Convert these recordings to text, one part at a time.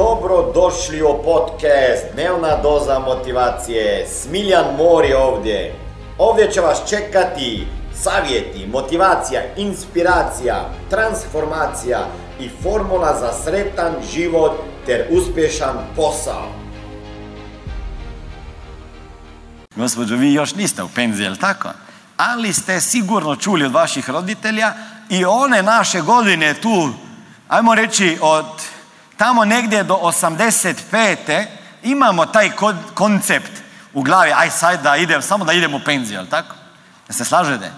Dobrodošli u podcast Dnevna doza motivacije. Smiljan Mori ovdje. Ovdje će vas čekati savjeti, motivacija, inspiracija, transformacija i formula za sretan život ter uspješan posao. Gospođo, vi još niste u penziji, jel tako? Ali ste sigurno čuli od vaših roditelja i one naše godine tu, ajmo reći od tamo negdje do 85. imamo taj koncept u glavi, aj sad da idem, samo da idem u penziju, jel tako? Da se slažete?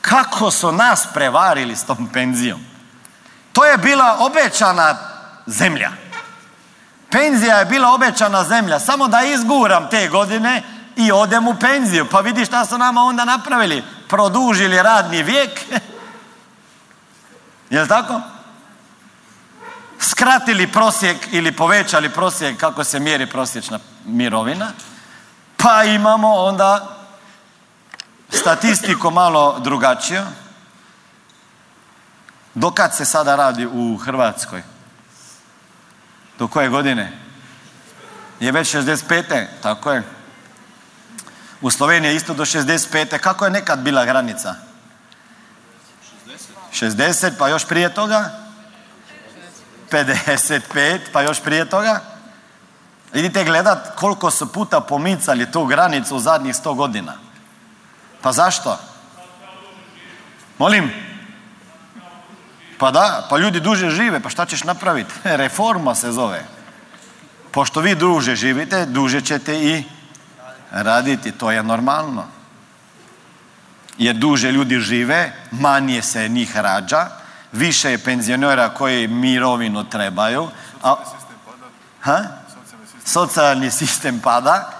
Kako su nas prevarili s tom penzijom? To je bila obećana zemlja. Penzija je bila obećana zemlja, samo da izguram te godine i odem u penziju. Pa vidi šta su nama onda napravili. Produžili radni vijek. Jel tako? Skratili prosjek ili povećali prosjek kako se mjeri prosječna mirovina. Pa imamo onda statistiku malo drugačiju. Do kad se sada radi u Hrvatskoj? Do koje godine? Je već 65. Tako je. U Sloveniji je isto do 65. Kako je nekad bila granica? 60, pa još prije toga? 55, pa još prije toga? Idite gledat koliko su puta pomicali tu granicu u zadnjih 100 godina. Pa zašto? Molim? Pa da, pa ljudi duže žive, pa šta ćeš napraviti? Reforma se zove. Pošto vi duže živite, duže ćete i raditi, to je normalno. Jer duže ljudi žive, manje se njih rađa, više je penzionera koji mirovinu trebaju. Socijalni sistem pada.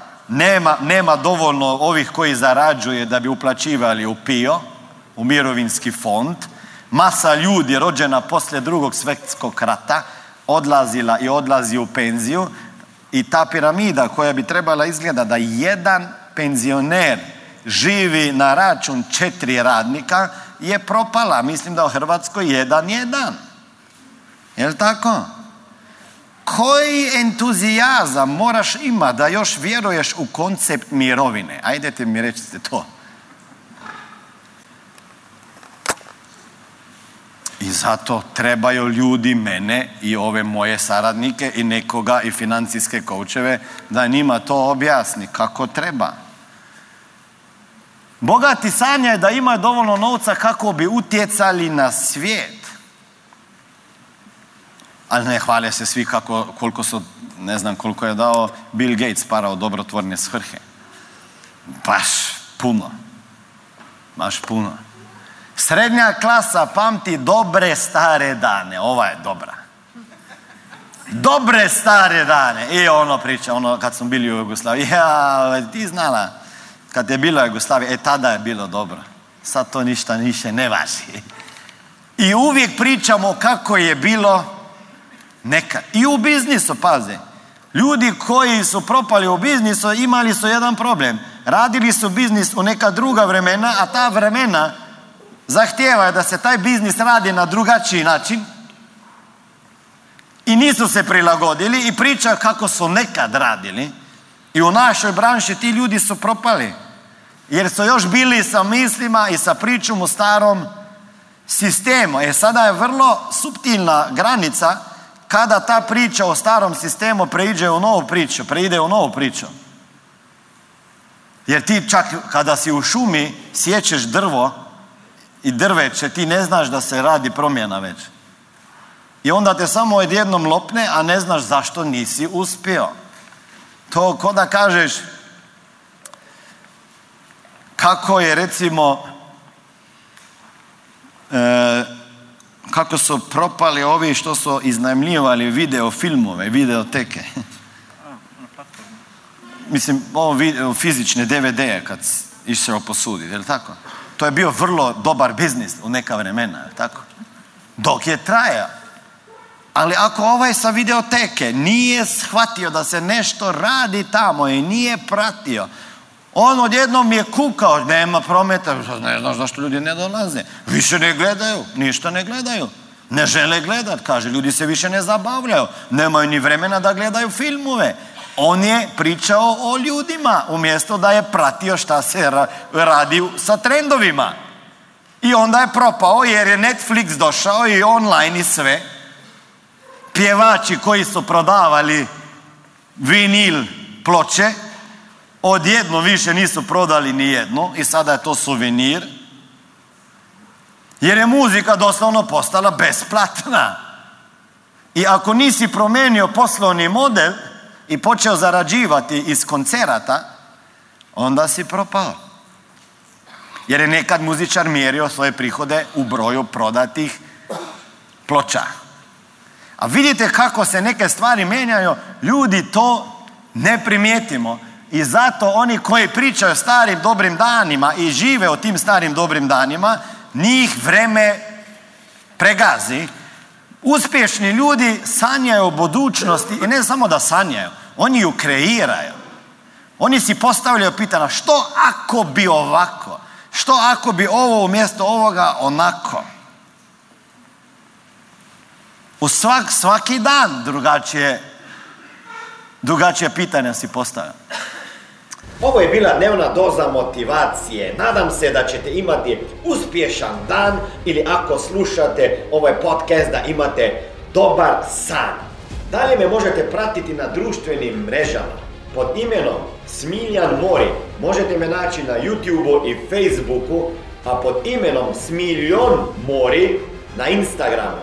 Nema dovoljno ovih koji zarađuje da bi uplaćivali u PIO, u mirovinski fond. Masa ljudi rođena poslije Drugog svjetskog rata odlazila i odlazi u penziju. I ta piramida koja bi trebala izgleda da jedan penzioner živi na račun 4 radnika je propala. Mislim da u Hrvatskoj 1:1. Jel' tako? Koji entuzijazam moraš imati da još vjeruješ u koncept mirovine? Ajdete mi recite to. I zato trebaju ljudi mene i ove moje saradnike i nekoga i financijske koučeve da njima to objasni kako treba. Bogati sanja je da imaju dovoljno novca kako bi utjecali na svijet. Ali ne hvale se svi koliko je dao Bill Gates para u dobrotvorne svrhe. Baš puno. Srednja klasa pamti dobre stare dane. Ova je dobra. Dobre stare dane. I ono priča, ono kad smo bili u Jugoslaviji. Ja, ti znala, kad je bila Jugoslavija, tada je bilo dobro. Sad to ništa više ne važi. I uvijek pričamo kako je bilo nekad. I u biznisu, pazi. Ljudi koji su propali u biznisu imali su jedan problem. Radili su biznis u neka druga vremena, a ta vremena zahtijevaju da se taj biznis radi na drugačiji način i nisu se prilagodili i pričaju kako su nekad radili. I u našoj branši ti ljudi su propali. Jer su još bili sa mislima i sa pričom o starom sistemu. E sada je vrlo suptilna granica kada ta priča o starom sistemu preide u novu priču. Jer ti čak kada si u šumi sjećeš drvo i drveće, ti ne znaš da se radi promjena već. I onda te samo odjednom lopne, a ne znaš zašto nisi uspio. To ko da kažeš kako je recimo kako su propali ovi što su iznajmljivali videofilmove, videoteke. Mislim, ovo fizične DVD-e kad išao posuditi, je li tako? To je bio vrlo dobar biznis u neka vremena, je li tako? Dok je trajao. Ali ako ovaj sa videoteke nije shvatio da se nešto radi tamo i nije pratio, on odjednom je kukao, nema prometa, ne znaš zašto ljudi ne dolaze. Više ne gledaju, ništa ne gledaju. Ne žele gledat, kaže, ljudi se više ne zabavljaju, nemaju ni vremena da gledaju filmove. On je pričao o ljudima, umjesto da je pratio šta se radi sa trendovima. I onda je propao jer je Netflix došao i online i sve. Pjevači koji su prodavali vinil ploče, odjedno više nisu prodali ni jedno i sada je to suvenir. Jer je muzika doslovno postala besplatna. I ako nisi promijenio poslovni model i počeo zarađivati iz koncerata, onda si propao. Jer je nekad muzičar mjerio svoje prihode u broju prodatih ploča. A vidite kako se neke stvari mijenjaju, ljudi to ne primijetimo. I zato oni koji pričaju o starim dobrim danima i žive o tim starim dobrim danima, njih vreme pregazi. Uspješni ljudi sanjaju o budućnosti i ne samo da sanjaju, oni ju kreiraju. Oni si postavljaju pitanja, što ako bi ovako? Što ako bi ovo umjesto ovoga onako? U svaki dan drugačije pitanja si postavljaju. Ovo je bila dnevna doza motivacije. Nadam se da ćete imati uspješan dan ili ako slušate ovaj podcast da imate dobar san. Dalje me možete pratiti na društvenim mrežama pod imenom Smiljan Mori. Možete me naći na YouTubeu i Facebooku, a pod imenom Smiljan Mori na Instagramu.